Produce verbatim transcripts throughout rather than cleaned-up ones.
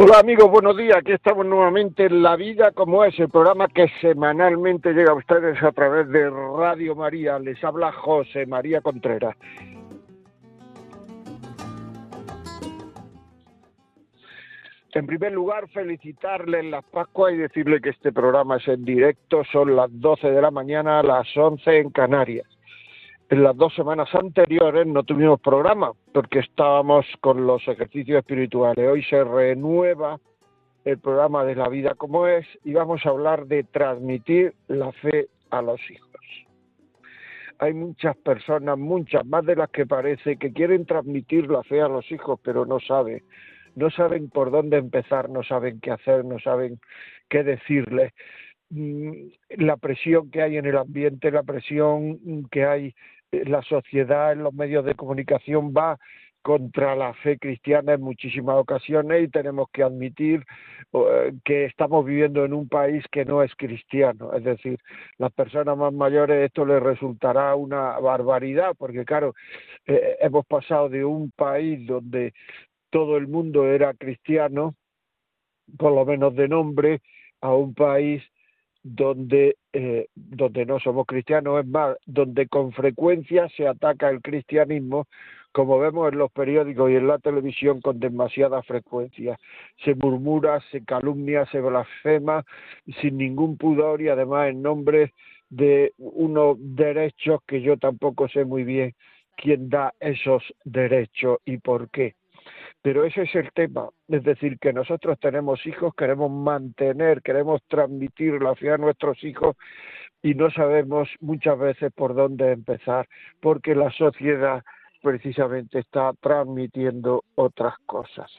Hola amigos, buenos días. Aquí estamos nuevamente en La vida como es, el programa que semanalmente llega a ustedes a través de Radio María. Les habla José María Contreras. En primer lugar, felicitarles las Pascuas y decirles que este programa es en directo. Son las doce de la mañana, a las once en Canarias. En las dos semanas anteriores no tuvimos programa porque estábamos con los ejercicios espirituales. Hoy se renueva el programa de La vida como es y vamos a hablar de transmitir la fe a los hijos. Hay muchas personas, muchas más de las que parece, que quieren transmitir la fe a los hijos, pero no saben. No saben por dónde empezar, no saben qué hacer, no saben qué decirles. La presión que hay en el ambiente, la presión que hay la sociedad, en los medios de comunicación, va contra la fe cristiana en muchísimas ocasiones y tenemos que admitir que estamos viviendo en un país que no es cristiano. Es decir, las personas más mayores esto les resultará una barbaridad porque, claro, eh, hemos pasado de un país donde todo el mundo era cristiano, por lo menos de nombre, a un país donde eh, donde no somos cristianos, es más, donde con frecuencia se ataca el cristianismo, como vemos en los periódicos y en la televisión con demasiada frecuencia. Se murmura, se calumnia, se blasfema sin ningún pudor y además en nombre de unos derechos que yo tampoco sé muy bien quién da esos derechos y por qué. Pero ese es el tema, es decir, que nosotros tenemos hijos, queremos mantener, queremos transmitir la fe a nuestros hijos y no sabemos muchas veces por dónde empezar, porque la sociedad precisamente está transmitiendo otras cosas.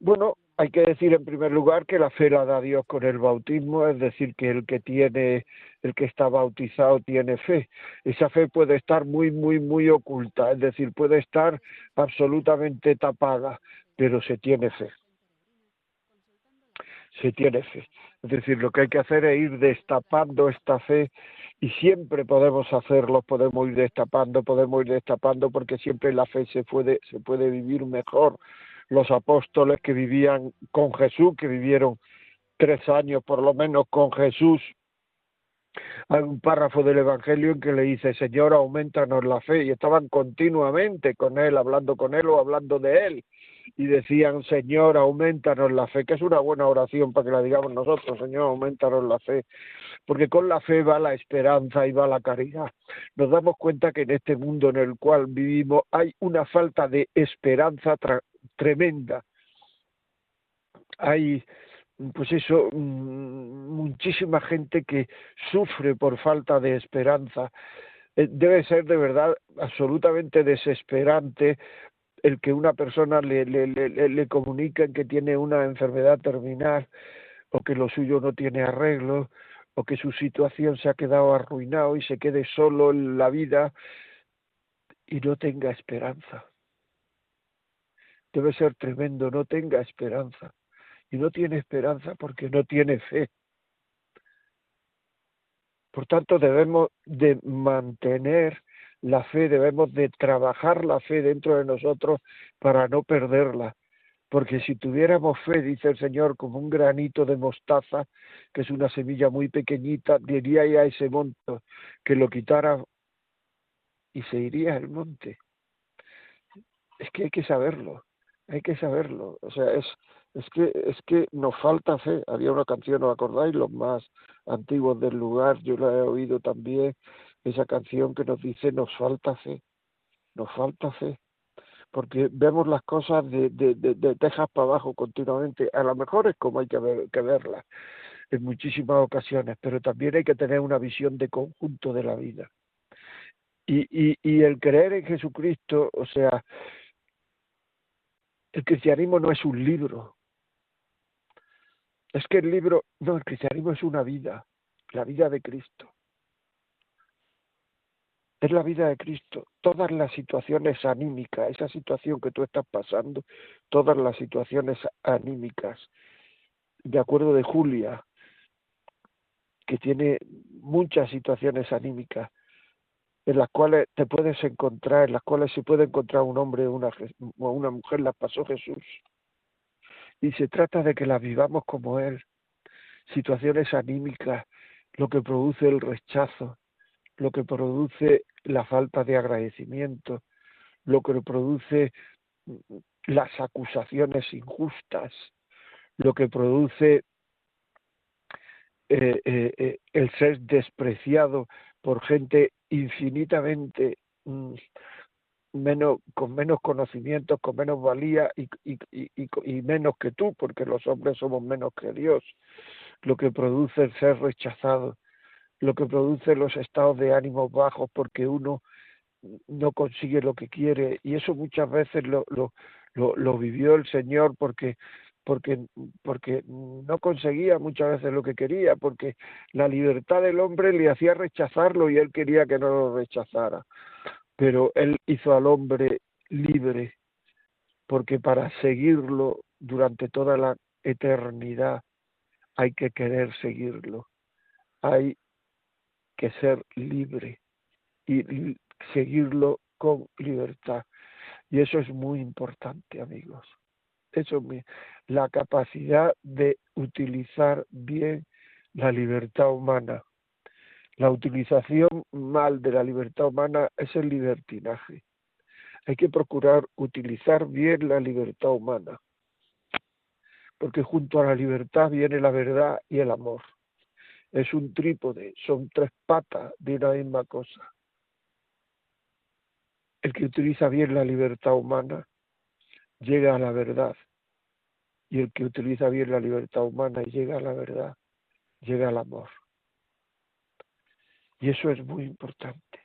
Bueno, hay que decir en primer lugar que la fe la da Dios con el bautismo, es decir, que el que tiene, el que está bautizado tiene fe. Esa fe puede estar muy, muy, muy oculta, es decir, puede estar absolutamente tapada, pero se tiene fe. Se tiene fe. Es decir, lo que hay que hacer es ir destapando esta fe y siempre podemos hacerlo, podemos ir destapando, podemos ir destapando, porque siempre la fe se puede, se puede vivir mejor. Los apóstoles que vivían con Jesús, que vivieron tres años por lo menos con Jesús, hay un párrafo del Evangelio en que le dice: Señor, auméntanos la fe, y estaban continuamente con él, hablando con él o hablando de él, y decían: Señor, auméntanos la fe, que es una buena oración para que la digamos nosotros, Señor, auméntanos la fe, porque con la fe va la esperanza y va la caridad. Nos damos cuenta que en este mundo en el cual vivimos hay una falta de esperanza tra- tremenda, hay, pues eso, muchísima gente que sufre por falta de esperanza. Debe ser de verdad absolutamente desesperante el que una persona le, le, le, le comuniquen que tiene una enfermedad terminal, o que lo suyo no tiene arreglo, o que su situación se ha quedado arruinado y se quede solo en la vida y no tenga esperanza. Debe ser tremendo, no tenga esperanza. Y no tiene esperanza porque no tiene fe. Por tanto, debemos de mantener la fe, debemos de trabajar la fe dentro de nosotros para no perderla. Porque si tuviéramos fe, dice el Señor, como un granito de mostaza, que es una semilla muy pequeñita, diría ya a ese monte que lo quitara y se iría al monte. Es que hay que saberlo, hay que saberlo. O sea, es, es que es que nos falta fe. Había una canción, ¿os acordáis? Los más antiguos del lugar, yo la he oído también, esa canción que nos dice: nos falta fe, nos falta fe. Porque vemos las cosas de, de, de, de tejas para abajo continuamente. A lo mejor es como hay que, ver, que verlas en muchísimas ocasiones, pero también hay que tener una visión de conjunto de la vida. Y, y, y el creer en Jesucristo, o sea... El cristianismo no es un libro. Es que el libro... No, el cristianismo es una vida. la vida de Cristo. Es la vida de Cristo. Todas las situaciones anímicas, esa situación que tú estás pasando, todas las situaciones anímicas. Me acuerdo de Julia, que tiene muchas situaciones anímicas en las cuales te puedes encontrar, en las cuales se puede encontrar un hombre o una, una mujer, las pasó Jesús. Y se trata de que las vivamos como Él. Situaciones anímicas, lo que produce el rechazo, lo que produce la falta de agradecimiento, lo que produce las acusaciones injustas, lo que produce eh, eh, el ser despreciado por gente infinitamente mm, menos, con menos conocimientos, con menos valía y, y, y, y menos que tú, porque los hombres somos menos que Dios, lo que produce el ser rechazado, lo que produce los estados de ánimo bajos porque uno no consigue lo que quiere. Y eso muchas veces lo, lo, lo, lo vivió el Señor porque, porque, porque no conseguía muchas veces lo que quería, porque la libertad del hombre le hacía rechazarlo y él quería que no lo rechazara. Pero Él hizo al hombre libre porque para seguirlo durante toda la eternidad hay que querer seguirlo. Hay que ser libre y seguirlo con libertad. Y eso es muy importante, amigos. Eso es muy, la capacidad de utilizar bien la libertad humana. La utilización mal de la libertad humana es el libertinaje. Hay que procurar utilizar bien la libertad humana, porque junto a la libertad viene la verdad y el amor. Es un trípode, son tres patas de una misma cosa. El que utiliza bien la libertad humana llega a la verdad. Y el que utiliza bien la libertad humana y llega a la verdad, llega al amor. Y eso es muy importante.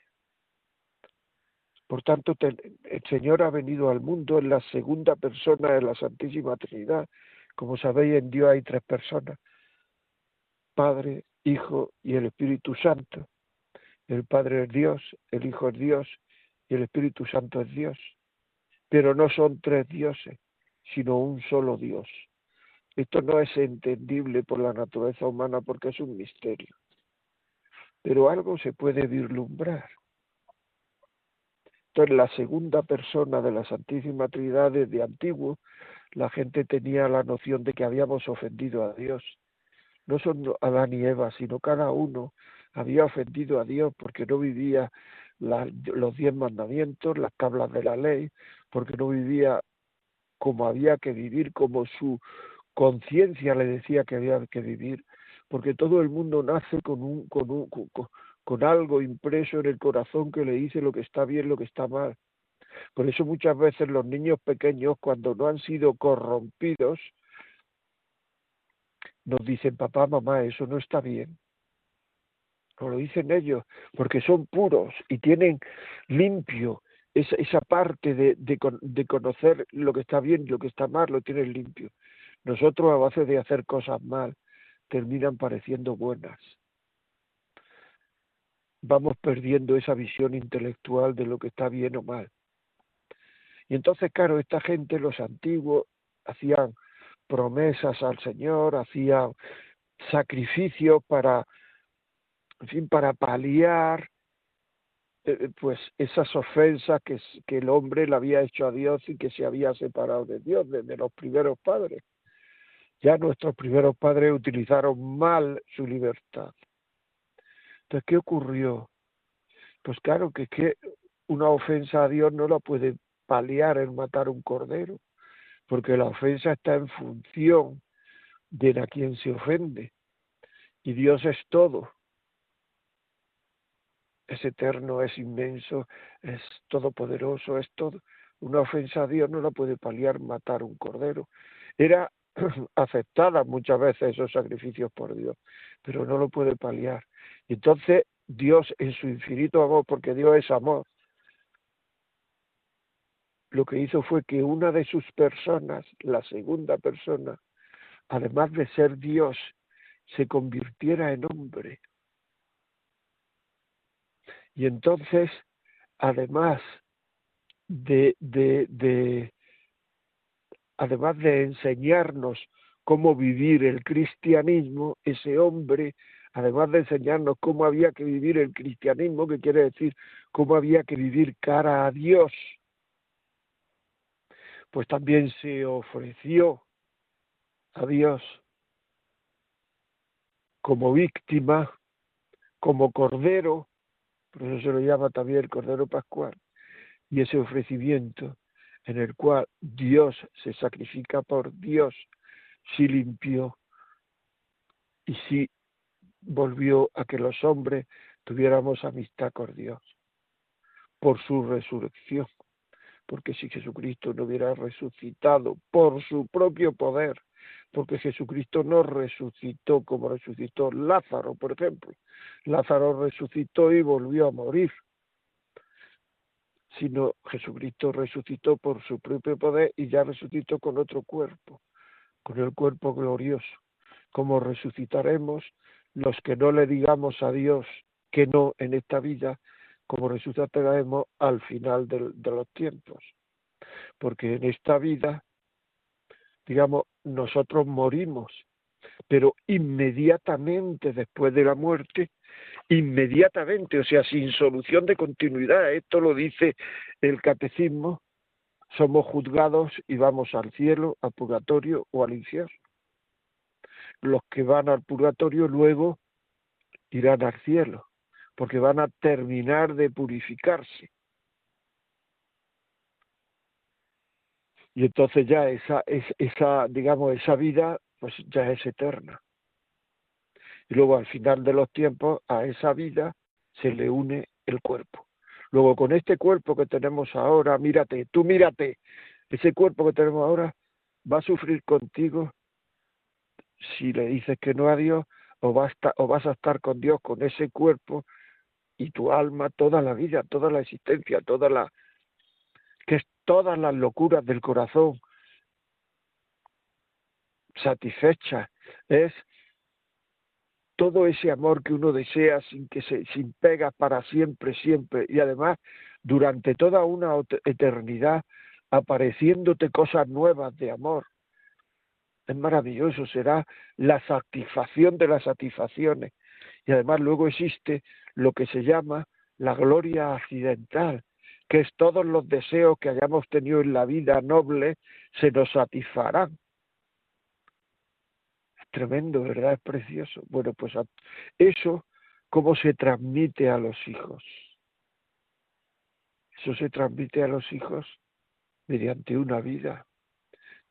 Por tanto, el Señor ha venido al mundo en la segunda persona de la Santísima Trinidad. Como sabéis, en Dios hay tres personas: Padre, Hijo y el Espíritu Santo. El Padre es Dios, el Hijo es Dios y el Espíritu Santo es Dios. Pero no son tres dioses, sino un solo Dios. Esto no es entendible por la naturaleza humana porque es un misterio. Pero algo se puede vislumbrar. Entonces, la segunda persona de la Santísima Trinidad, desde antiguo, la gente tenía la noción de que habíamos ofendido a Dios. No son Adán y Eva, sino cada uno había ofendido a Dios porque no vivía la, los diez mandamientos, las tablas de la ley, porque no vivía como había que vivir, como su conciencia le decía que había que vivir, porque todo el mundo nace con, un, con, un, con, con algo impreso en el corazón que le dice lo que está bien, lo que está mal. Por eso muchas veces los niños pequeños, cuando no han sido corrompidos, nos dicen: papá, mamá, eso no está bien. Nos lo dicen ellos, porque son puros y tienen limpio esa, esa parte de, de, de conocer lo que está bien y lo que está mal, lo tienen limpio. Nosotros, a base de hacer cosas mal, terminan pareciendo buenas. Vamos perdiendo esa visión intelectual de lo que está bien o mal. Y entonces, claro, esta gente, los antiguos, hacían promesas al Señor, hacía sacrificios para, en fin, para paliar eh, pues esas ofensas que, que el hombre le había hecho a Dios y que se había separado de Dios desde los primeros padres. Ya nuestros primeros padres utilizaron mal su libertad. Entonces, ¿qué ocurrió? Pues claro que es que una ofensa a Dios no la puede paliar en matar un cordero, porque la ofensa está en función de a quien se ofende. Y Dios es todo. Es eterno, es inmenso, es todopoderoso, es todo. Una ofensa a Dios no la puede paliar matar un cordero. Era aceptada muchas veces esos sacrificios por Dios, pero no lo puede paliar. Entonces Dios, en su infinito amor, porque Dios es amor, lo que hizo fue que una de sus personas, la segunda persona, además de ser Dios, se convirtiera en hombre Y entonces, además de, de, de, además de enseñarnos cómo vivir el cristianismo, ese hombre, además de enseñarnos cómo había que vivir el cristianismo, que quiere decir cómo había que vivir cara a Dios, pues también se ofreció a Dios como víctima, como cordero, por eso se lo llama también el Cordero Pascual, y ese ofrecimiento en el cual Dios se sacrifica por Dios, sí limpió y sí volvió a que los hombres tuviéramos amistad con Dios por su resurrección, porque si Jesucristo no hubiera resucitado por su propio poder, porque Jesucristo no resucitó como resucitó Lázaro, por ejemplo. Lázaro resucitó y volvió a morir, sino Jesucristo resucitó por su propio poder y ya resucitó con otro cuerpo, con el cuerpo glorioso, como resucitaremos los que no le digamos a Dios que no en esta vida, como resucitaremos al final de, de los tiempos, porque en esta vida, digamos, nosotros morimos, pero inmediatamente después de la muerte, inmediatamente, o sea, sin solución de continuidad, esto lo dice el catecismo, somos juzgados y vamos al cielo, al purgatorio o al infierno. Los que van al purgatorio luego irán al cielo, porque van a terminar de purificarse. Y entonces ya esa, esa, digamos, esa vida pues ya es eterna. Y luego al final de los tiempos a esa vida se le une el cuerpo. Luego con este cuerpo que tenemos ahora, mírate, tú mírate, ese cuerpo que tenemos ahora va a sufrir contigo si le dices que no a Dios, o vas a estar, o vas a estar con Dios, con ese cuerpo y tu alma toda la vida, toda la existencia, toda la... que es todas las locuras del corazón satisfechas, es todo ese amor que uno desea sin que se sin pegas para siempre, siempre, y además durante toda una eternidad apareciéndote cosas nuevas de amor. Es maravilloso, será la satisfacción de las satisfacciones. Y además luego existe lo que se llama la gloria accidental, que es todos los deseos que hayamos tenido en la vida noble se nos satisfarán. Es tremendo, ¿verdad? Es precioso. Bueno, pues eso, ¿cómo se transmite a los hijos? Eso se transmite a los hijos mediante una vida.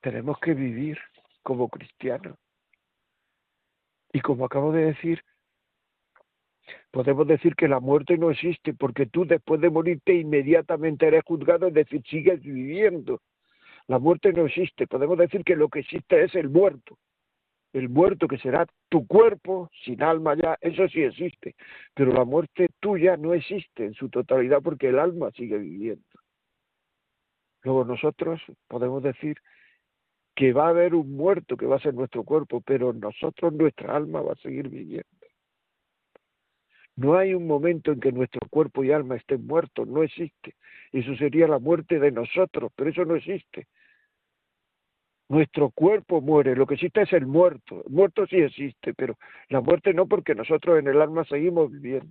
Tenemos que vivir como cristianos. Y como acabo de decir, podemos decir que la muerte no existe, porque tú después de morirte inmediatamente eres juzgado, es decir, sigues viviendo. La muerte no existe. Podemos decir que lo que existe es el muerto. El muerto que será tu cuerpo, sin alma ya, eso sí existe. Pero la muerte tuya no existe en su totalidad porque el alma sigue viviendo. Luego nosotros podemos decir que va a haber un muerto que va a ser nuestro cuerpo, pero nosotros, nuestra alma va a seguir viviendo. No hay un momento en que nuestro cuerpo y alma estén muertos, no existe. Eso sería la muerte de nosotros, pero eso no existe. Nuestro cuerpo muere, lo que existe es el muerto. El muerto sí existe, pero la muerte no, porque nosotros en el alma seguimos viviendo.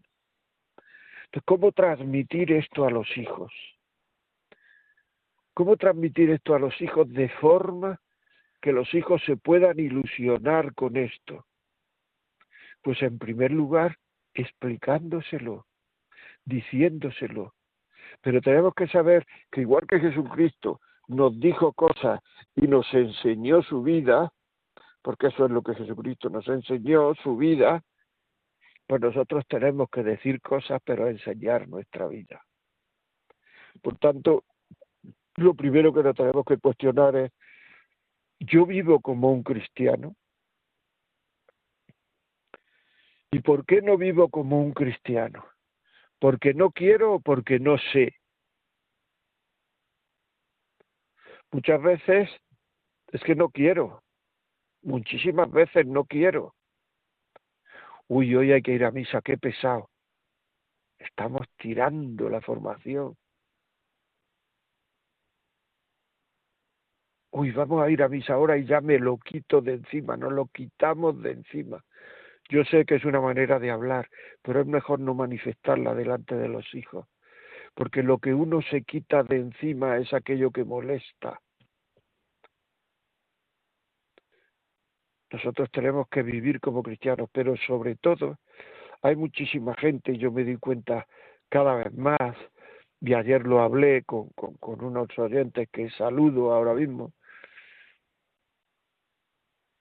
Entonces, ¿cómo transmitir esto a los hijos? ¿Cómo transmitir esto a los hijos de forma que los hijos se puedan ilusionar con esto? Pues en primer lugar, explicándoselo, diciéndoselo. Pero tenemos que saber que igual que Jesucristo nos dijo cosas y nos enseñó su vida, porque eso es lo que Jesucristo nos enseñó, su vida, pues nosotros tenemos que decir cosas, pero enseñar nuestra vida. Por tanto, lo primero que nos tenemos que cuestionar es, ¿yo vivo como un cristiano? ¿Y por qué no vivo como un cristiano? ¿Porque no quiero o porque no sé? Muchas veces es que no quiero. Muchísimas veces no quiero. Uy, hoy hay que ir a misa, qué pesado. Estamos tirando la formación. Uy, vamos a ir a misa ahora y ya me lo quito de encima, nos lo quitamos de encima. Yo sé que es una manera de hablar, pero es mejor no manifestarla delante de los hijos, porque lo que uno se quita de encima es aquello que molesta. Nosotros tenemos que vivir como cristianos, pero sobre todo hay muchísima gente, y yo me di cuenta cada vez más, y ayer lo hablé con, con, con unos oyentes que saludo ahora mismo,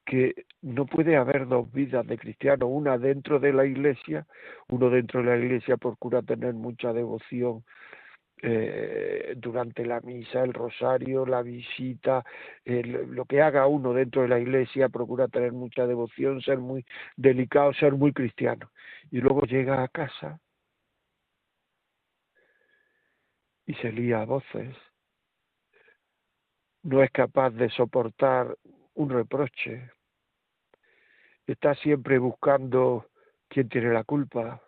que no puede haber dos vidas de cristianos, una dentro de la iglesia, uno dentro de la iglesia procura tener mucha devoción eh, durante la misa, el rosario, la visita, eh, lo que haga uno dentro de la iglesia, procura tener mucha devoción, ser muy delicado, ser muy cristiano. Y luego llega a casa y se lía a voces, no es capaz de soportar un reproche, está siempre buscando quién tiene la culpa.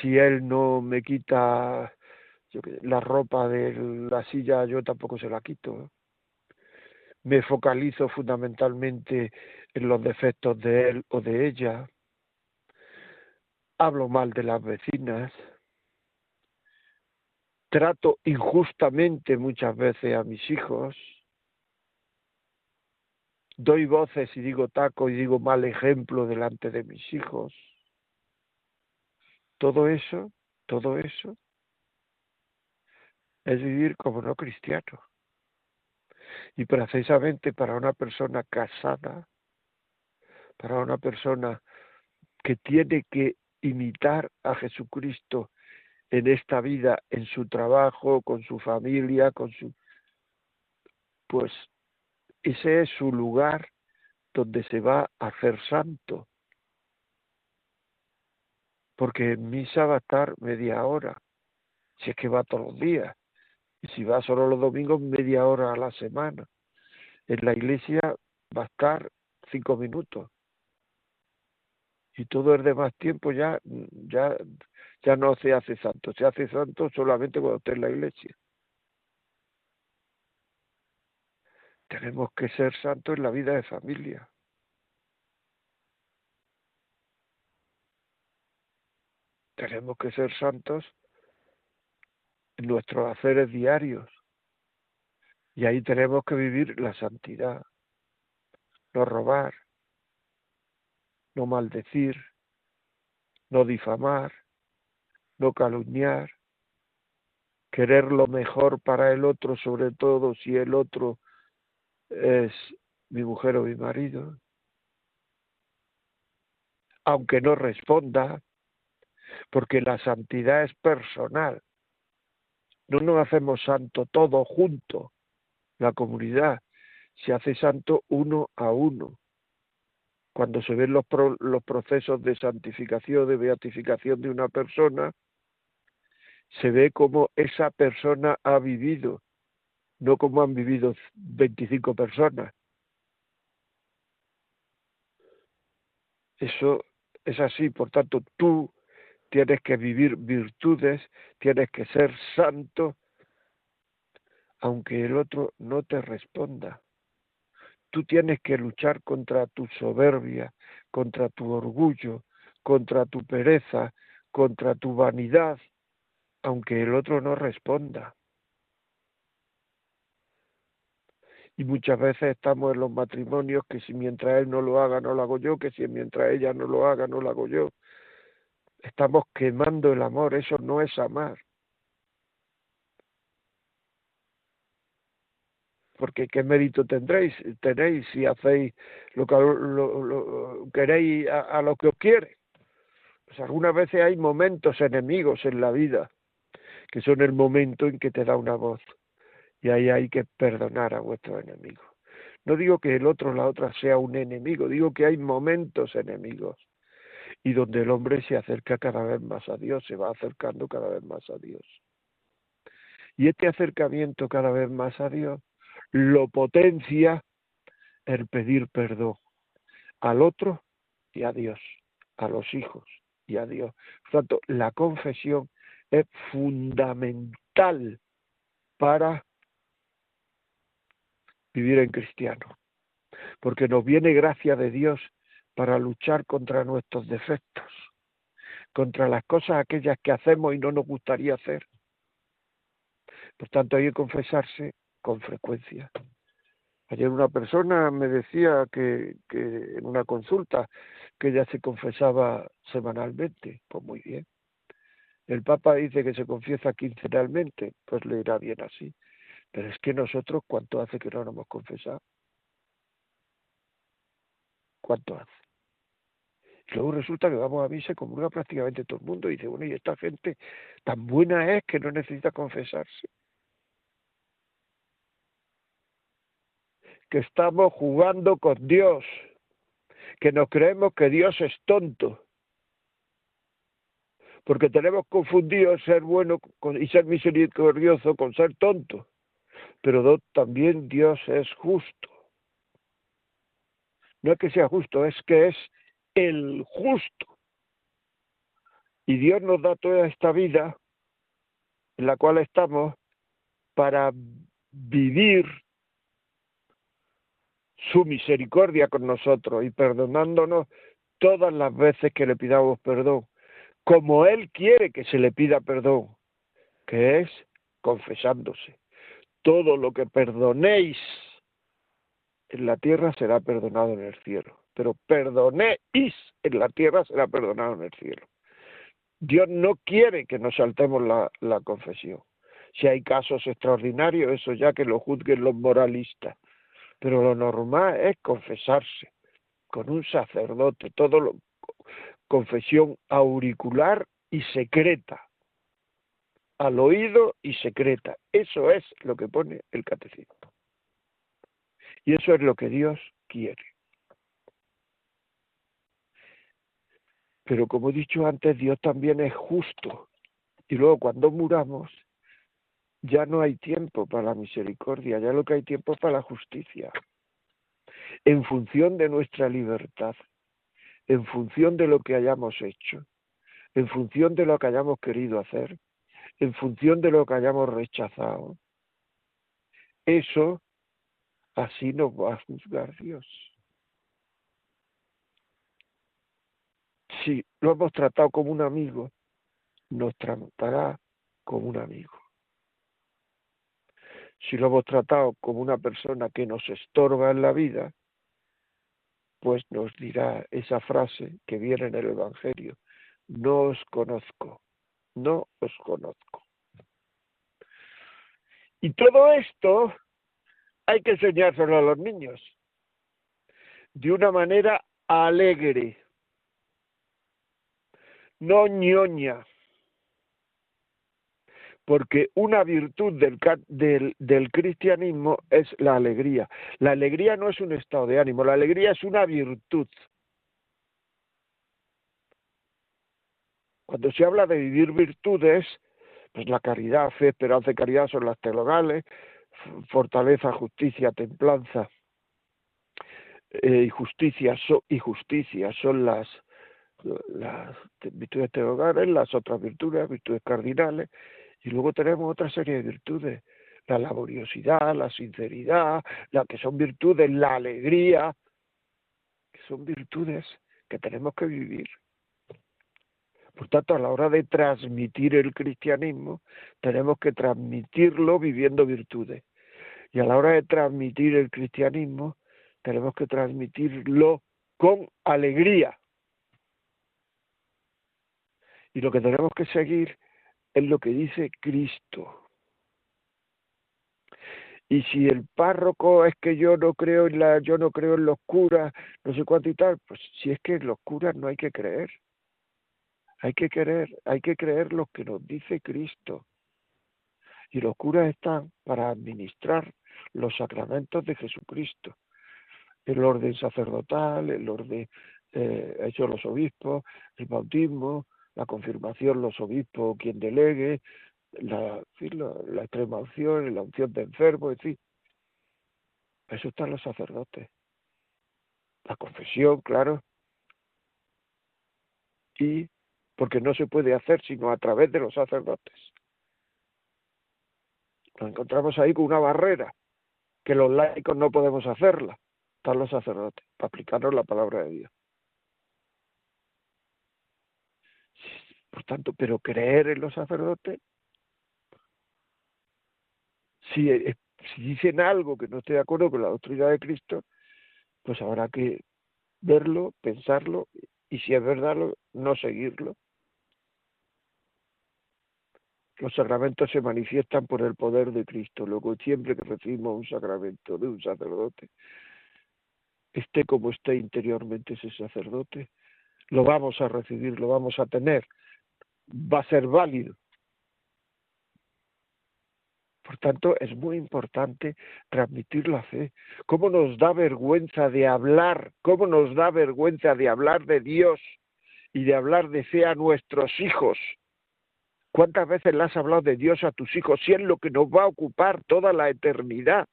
Si él no me quita la ropa de la silla, yo tampoco se la quito. Me focalizo fundamentalmente en los defectos de él o de ella. Hablo mal de las vecinas. Trato injustamente muchas veces a mis hijos. Doy voces y digo taco y digo mal ejemplo delante de mis hijos. Todo eso, todo eso es vivir como no cristiano. Y precisamente para una persona casada, para una persona que tiene que imitar a Jesucristo en esta vida, en su trabajo, con su familia, con su... pues... ese es su lugar donde se va a hacer santo. Porque en misa va a estar media hora, si es que va todos los días. Y si va solo los domingos, media hora a la semana. En la iglesia va a estar cinco minutos. Y todo el demás tiempo ya, ya, ya no se hace santo. Se hace santo solamente cuando esté en la iglesia. Tenemos que ser santos en la vida de familia. Tenemos que ser santos en nuestros haceres diarios. Y ahí tenemos que vivir la santidad. No robar, no maldecir, no difamar, no calumniar. Querer lo mejor para el otro, sobre todo si el otro es mi mujer o mi marido, aunque no responda, porque la santidad es personal. No nos hacemos santo todos juntos, la comunidad se hace santo uno a uno. Cuando se ven los, pro, los procesos de santificación, de beatificación de una persona, se ve cómo esa persona ha vivido, no como han vivido veinticinco personas. Eso es así, por tanto, tú tienes que vivir virtudes, tienes que ser santo, aunque el otro no te responda. Tú tienes que luchar contra tu soberbia, contra tu orgullo, contra tu pereza, contra tu vanidad, aunque el otro no responda. Y muchas veces estamos en los matrimonios que si mientras él no lo haga, no lo hago yo, que si mientras ella no lo haga, no lo hago yo. Estamos quemando el amor, eso no es amar. Porque qué mérito tendréis, tenéis si hacéis lo que lo, lo, queréis a, a lo que os quiere. Pues algunas veces hay momentos enemigos en la vida, que son el momento en que te da una voz. Y ahí hay que perdonar a vuestros enemigos. No digo que el otro o la otra sea un enemigo, digo que hay momentos enemigos y donde el hombre se acerca cada vez más a Dios, se va acercando cada vez más a Dios. Y este acercamiento cada vez más a Dios lo potencia el pedir perdón al otro y a Dios, a los hijos y a Dios. Por tanto, la confesión es fundamental para vivir en cristiano, porque nos viene gracia de Dios para luchar contra nuestros defectos, contra las cosas aquellas que hacemos y no nos gustaría hacer. Por tanto, hay que confesarse con frecuencia. Ayer una persona me decía que, que en una consulta que ella se confesaba semanalmente. Pues muy bien. El Papa dice que se confiesa quincenalmente, pues le irá bien así. Pero es que nosotros, ¿cuánto hace que no nos hemos confesado? ¿Cuánto hace? Y luego resulta que vamos a misa y comulga prácticamente todo el mundo. Y dice, bueno, y esta gente tan buena es que no necesita confesarse. Que estamos jugando con Dios. Que nos creemos que Dios es tonto. Porque tenemos confundido ser bueno y ser misericordioso con ser tonto. Pero también Dios es justo. No es que sea justo, es que es el justo. Y Dios nos da toda esta vida en la cual estamos para vivir su misericordia con nosotros y perdonándonos todas las veces que le pidamos perdón, como Él quiere que se le pida perdón, que es confesándose. Todo lo que perdonéis en la tierra será perdonado en el cielo. Pero perdonéis en la tierra será perdonado en el cielo. Dios no quiere que nos saltemos la, la confesión. Si hay casos extraordinarios, eso ya que lo juzguen los moralistas. Pero lo normal es confesarse con un sacerdote. Todo lo, confesión auricular y secreta. Al oído y secreta. Eso es lo que pone el catecismo. Y eso es lo que Dios quiere. Pero como he dicho antes, Dios también es justo. Y luego cuando muramos, ya no hay tiempo para la misericordia, ya lo que hay tiempo es para la justicia. En función de nuestra libertad, en función de lo que hayamos hecho, en función de lo que hayamos querido hacer, en función de lo que hayamos rechazado, eso así nos va a juzgar Dios. Si lo hemos tratado como un amigo, nos tratará como un amigo. Si lo hemos tratado como una persona que nos estorba en la vida, pues nos dirá esa frase que viene en el Evangelio: no os conozco, no os conozco. Y todo esto hay que enseñárselo a los niños de una manera alegre. No ñoña, porque una virtud del, del, del cristianismo es la alegría. La alegría no es un estado de ánimo, la alegría es una virtud. Cuando se habla de vivir virtudes, pues la caridad, fe, esperanza y caridad son las teologales, fortaleza, justicia, templanza eh, y, justicia so, y justicia son las... las virtudes teologales, las otras virtudes, virtudes cardinales, y luego tenemos otra serie de virtudes, la laboriosidad, la sinceridad, la que son virtudes, la alegría, que son virtudes que tenemos que vivir. Por tanto, a la hora de transmitir el cristianismo, tenemos que transmitirlo viviendo virtudes. Y a la hora de transmitir el cristianismo, tenemos que transmitirlo con alegría. Y lo que tenemos que seguir es lo que dice Cristo. Y si el párroco es que yo no creo en la, yo no creo en los curas, no sé cuánto y tal, pues si es que en los curas no hay que creer. Hay que creer, hay que creer lo que nos dice Cristo. Y los curas están para administrar los sacramentos de Jesucristo. El orden sacerdotal, el orden eh, hecho los obispos, el bautismo, la confirmación, los obispos, quien delegue, la, en fin, la, la extrema unción, la unción de enfermos, en fin. Eso están los sacerdotes. La confesión, claro. Y porque no se puede hacer sino a través de los sacerdotes. Nos encontramos ahí con una barrera, que los laicos no podemos hacerla, están los sacerdotes, para aplicarnos la palabra de Dios. Por tanto, pero creer en los sacerdotes, si, si dicen algo que no esté de acuerdo con la doctrina de Cristo, pues habrá que verlo, pensarlo, y si es verdad, no seguirlo. Los sacramentos se manifiestan por el poder de Cristo. Luego, siempre que recibimos un sacramento de un sacerdote, esté como esté interiormente ese sacerdote, lo vamos a recibir, lo vamos a tener, va a ser válido. Por tanto, es muy importante transmitir la fe. ¿Cómo nos da vergüenza de hablar? ¿Cómo nos da vergüenza de hablar de Dios y de hablar de fe a nuestros hijos? ¿Cuántas veces le has hablado de Dios a tus hijos? Si es lo que nos va a ocupar toda la eternidad.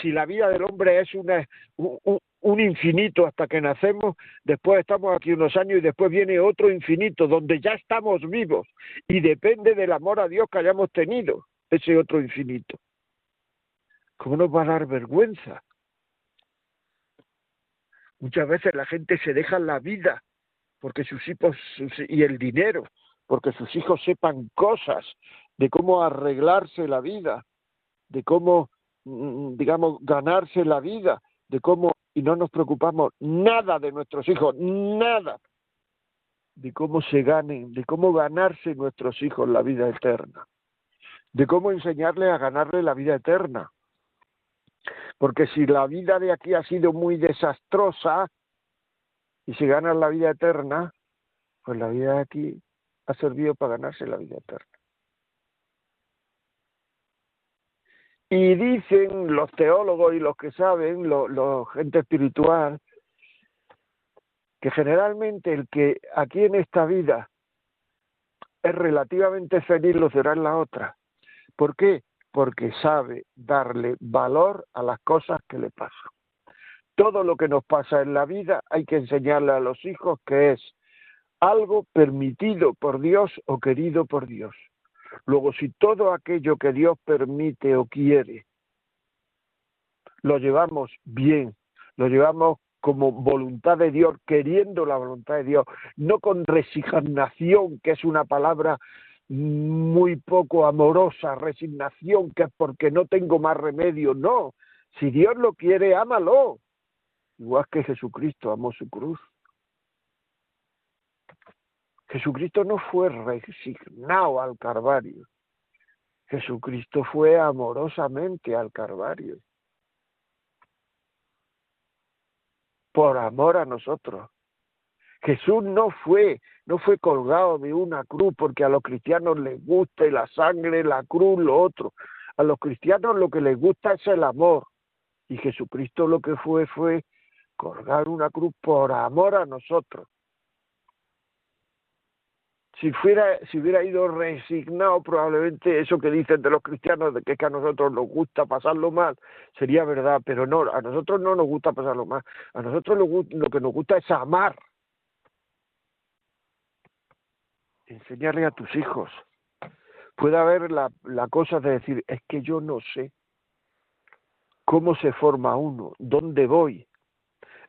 Si la vida del hombre es una, un, un infinito hasta que nacemos, después estamos aquí unos años y después viene otro infinito donde ya estamos vivos y depende del amor a Dios que hayamos tenido, ese otro infinito. ¿Cómo nos va a dar vergüenza? Muchas veces la gente se deja la vida porque sus hijos sus, y el dinero, porque sus hijos sepan cosas de cómo arreglarse la vida, de cómo, digamos, ganarse la vida, de cómo, y no nos preocupamos nada de nuestros hijos, nada, de cómo se ganen, de cómo ganarse nuestros hijos la vida eterna, de cómo enseñarles a ganarle la vida eterna. Porque si la vida de aquí ha sido muy desastrosa y se gana la vida eterna, pues la vida de aquí ha servido para ganarse la vida eterna. Y dicen los teólogos y los que saben, lo, lo gente espiritual, que generalmente el que aquí en esta vida es relativamente feliz lo será en la otra. ¿Por qué? Porque sabe darle valor a las cosas que le pasan. Todo lo que nos pasa en la vida hay que enseñarle a los hijos que es algo permitido por Dios o querido por Dios. Luego, si todo aquello que Dios permite o quiere, lo llevamos bien, lo llevamos como voluntad de Dios, queriendo la voluntad de Dios, no con resignación, que es una palabra muy poco amorosa, resignación, que es porque no tengo más remedio, no. Si Dios lo quiere, ámalo, igual que Jesucristo amó su cruz. Jesucristo no fue resignado al Calvario. Jesucristo fue amorosamente al Calvario. Por amor a nosotros. Jesús no fue, no fue colgado de una cruz porque a los cristianos les gusta la sangre, la cruz, lo otro. A los cristianos lo que les gusta es el amor. Y Jesucristo lo que fue fue colgar una cruz por amor a nosotros. Si, fuera, si hubiera ido resignado, probablemente eso que dicen de los cristianos, de que es que a nosotros nos gusta pasarlo mal, sería verdad, pero no, a nosotros no nos gusta pasarlo mal. A nosotros lo, lo que nos gusta es amar. Enseñarle a tus hijos. Puede haber la, la cosa de decir, es que yo no sé cómo se forma uno, dónde voy.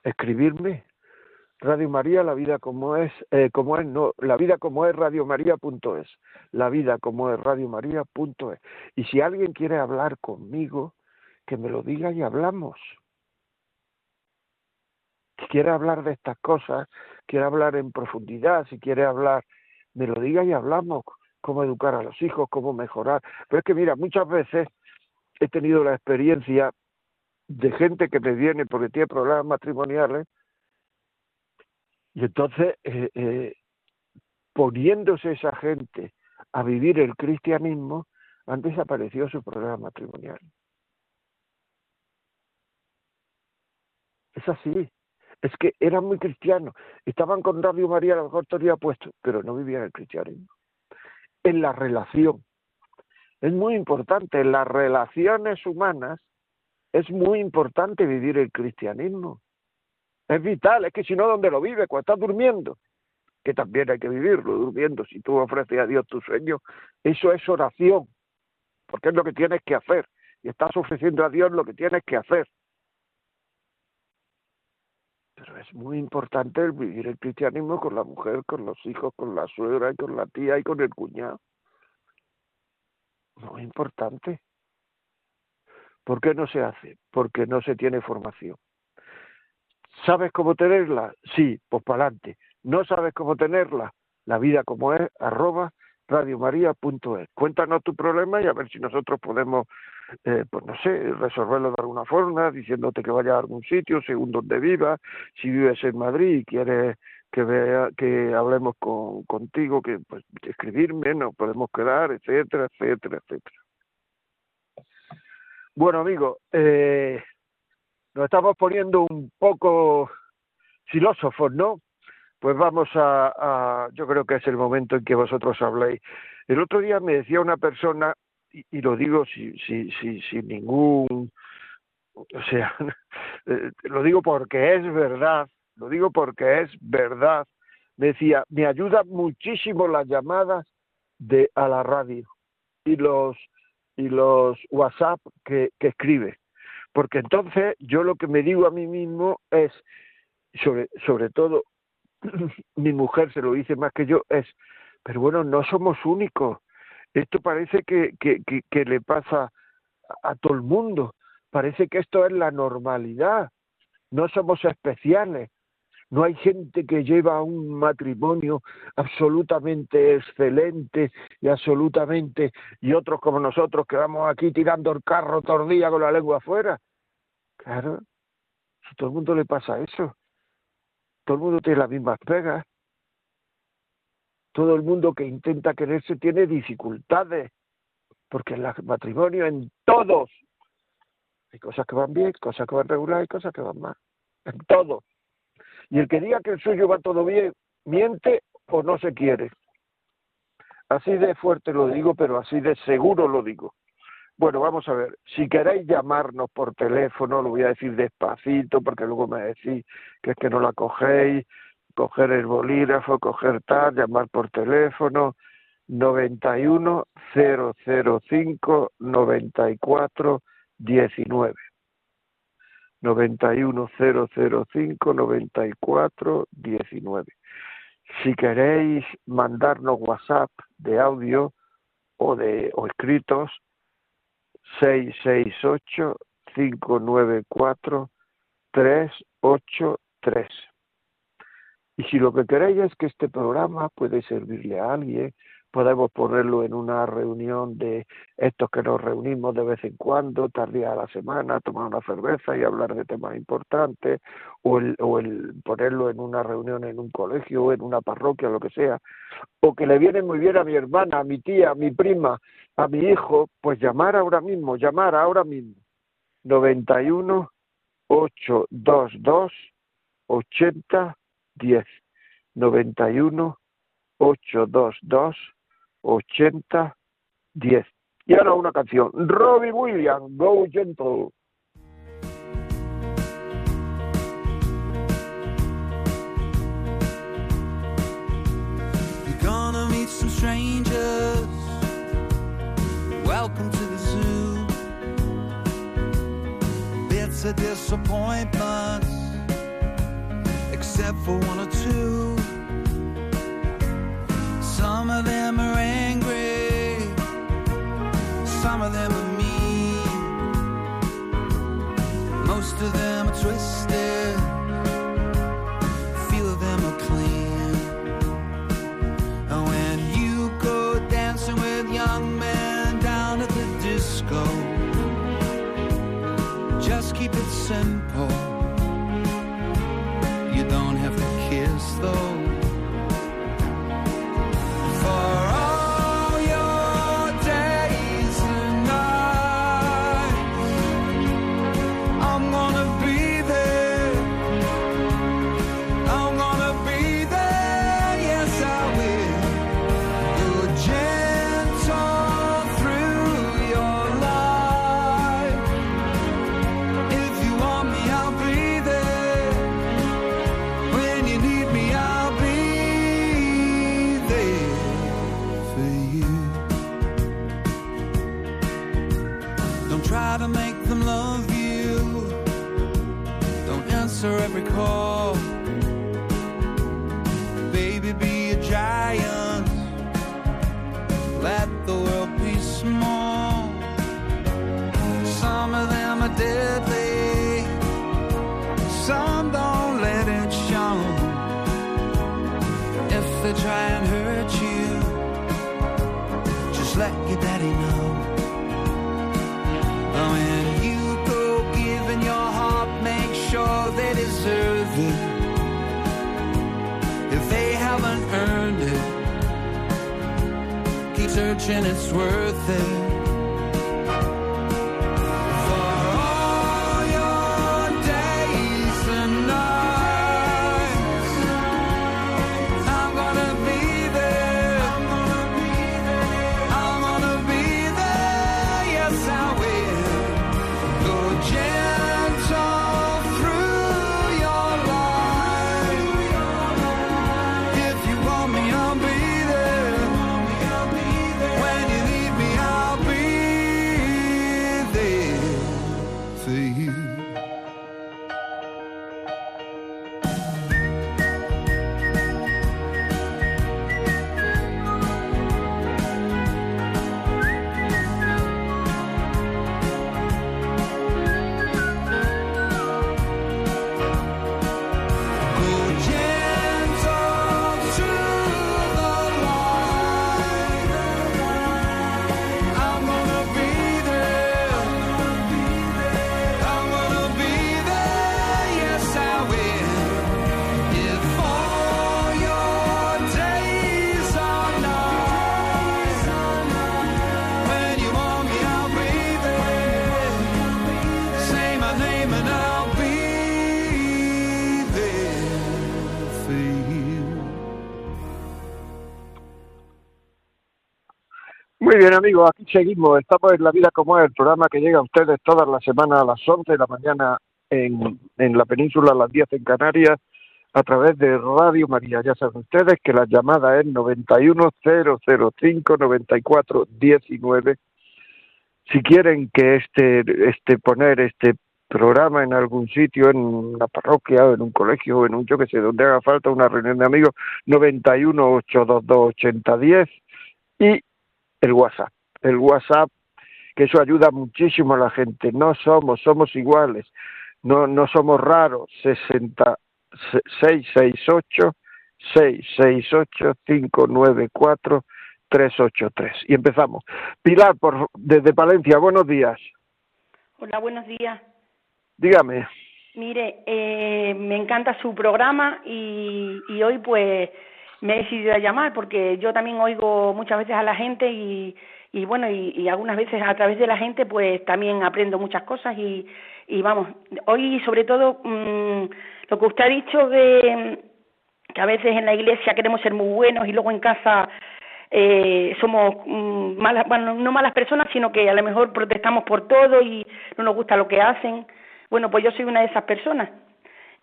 Escribirme. Radio María, la vida como es, eh, como es, no, la vida como es, radio maría punto es, la vida como es, radio maría punto es. Y si alguien quiere hablar conmigo, que me lo diga y hablamos. Si quiere hablar de estas cosas, quiere hablar en profundidad, si quiere hablar, me lo diga y hablamos. Cómo educar a los hijos, cómo mejorar. Pero es que mira, muchas veces he tenido la experiencia de gente que me viene porque tiene problemas matrimoniales. Y entonces, eh, eh, poniéndose esa gente a vivir el cristianismo, han desaparecido sus problemas matrimoniales. Es así. Es que eran muy cristianos. Estaban con Radio María, a lo mejor te había puesto, pero no vivían el cristianismo. En la relación. Es muy importante. En las relaciones humanas es muy importante vivir el cristianismo. Es vital, es que si no, ¿dónde lo vives? Cuando estás durmiendo. que también hay que vivirlo durmiendo. Si tú ofreces a Dios tu sueño, eso es oración, porque es lo que tienes que hacer, y estás ofreciendo a Dios lo que tienes que hacer. Pero es muy importante el vivir el cristianismo con la mujer, con los hijos, con la suegra, y con la tía y con el cuñado. Muy importante. ¿Por qué no se hace? Porque no se tiene formación. ¿Sabes cómo tenerla? Sí, pues para adelante. ¿No sabes cómo tenerla? La vida como es, arroba radiomaria.es. Cuéntanos tu problema y a ver si nosotros podemos, eh, pues no sé, resolverlo de alguna forma, diciéndote que vayas a algún sitio, según donde vivas. Si vives en Madrid y quieres que vea, que hablemos con, contigo, que pues escribirme, nos podemos quedar, etcétera, etcétera, etcétera. Bueno, amigos, eh, nos estamos poniendo un poco filósofos, ¿no? Pues vamos a, a... Yo creo que es el momento en que vosotros habléis. El otro día me decía una persona, y, y lo digo sin, sin, sin, sin ningún... O sea, eh, lo digo porque es verdad, lo digo porque es verdad. Me decía, me ayudan muchísimo las llamadas de a la radio y los... y los WhatsApp que, que escribe, porque entonces yo lo que me digo a mí mismo es, sobre, sobre todo mi mujer se lo dice más que yo, es, pero bueno, no somos únicos, esto parece que, que, que, que le pasa a, a todo el mundo, parece que esto es la normalidad, no somos especiales, no hay gente que lleva un matrimonio absolutamente excelente y absolutamente, y otros como nosotros que vamos aquí tirando el carro todo el día con la lengua afuera. Claro, a todo el mundo le pasa eso. Todo el mundo tiene las mismas pegas. Todo el mundo que intenta quererse tiene dificultades, porque en el matrimonio, en todos, hay cosas que van bien, cosas que van regular y cosas que van mal. En todos. Y el que diga que el suyo va todo bien, miente o no se quiere. Así de fuerte lo digo, pero así de seguro lo digo. Bueno, vamos a ver, si queréis llamarnos por teléfono, lo voy a decir despacito, porque luego me decís que es que no la cogéis, coger el bolígrafo, coger tal, llamar por teléfono, noventa y uno, cero cero cinco, noventa y cuatro, diecinueve. noventa y uno, cero cero cinco, noventa y cuatro, diecinueve. Si queréis mandarnos WhatsApp de audio o de o escritos, seis seis ocho, cinco nueve cuatro, tres ocho tres. Y si lo que queréis es que este programa puede servirle a alguien, podemos ponerlo en una reunión de estos que nos reunimos de vez en cuando, tardía a la semana, tomar una cerveza y hablar de temas importantes, o el, o el ponerlo en una reunión en un colegio, o en una parroquia, lo que sea, o que le viene muy bien a mi hermana, a mi tía, a mi prima, a mi hijo, pues llamar ahora mismo, llamar ahora mismo, noventa y uno, ochocientos veintidós, ochenta diez, noventa y uno, ochocientos veintidós, ochenta diez. Y ahora una canción, Robbie Williams, Go Gentle. You're gonna meet some strangers, welcome to the zoo. Bits of disappointments, except for one or two. Some of them are angry, some of them are mean, most of them are twisted, few of them are clean. And when you go dancing with young men down at the disco, just keep it simple, you don't have to kiss though. I'm gonna be there. recall. Baby, be a giant. Let the world be small. Some of them are deadly. Some don't let it show. If they try and hurt you, just let your daddy know. When you go giving your heart, make sure they deserve it. If they haven't earned it, keep searching, it's worth it. Muy bien, amigos, aquí seguimos, estamos en La vida como es, el programa que llega a ustedes todas las semanas a las once de la mañana en, en la península, a las diez en Canarias, a través de Radio María. Ya saben ustedes que la llamada es nueve uno cero cero cinco nueve cuatro uno nueve. Si quieren que este, este poner este programa en algún sitio, en una parroquia, o en un colegio, o en un yo que sé, donde haga falta una reunión de amigos, nueve uno ocho dos dos ocho cero uno cero y el WhatsApp, el WhatsApp, que eso ayuda muchísimo a la gente. No somos, somos iguales, no no somos raros. seis seis ocho seis seis ocho cinco nueve cuatro tres ocho tres. Y empezamos. Pilar, por, desde Palencia, buenos días. Hola, buenos días. Dígame. Mire, eh, me encanta su programa y, y hoy pues me he decidido a llamar porque yo también oigo muchas veces a la gente y, y bueno, y, y algunas veces a través de la gente pues también aprendo muchas cosas y, y vamos, hoy sobre todo mmm, lo que usted ha dicho de que a veces en la iglesia queremos ser muy buenos y luego en casa eh, somos mmm, malas, bueno, no malas personas, sino que a lo mejor protestamos por todo y no nos gusta lo que hacen. Bueno, pues yo soy una de esas personas.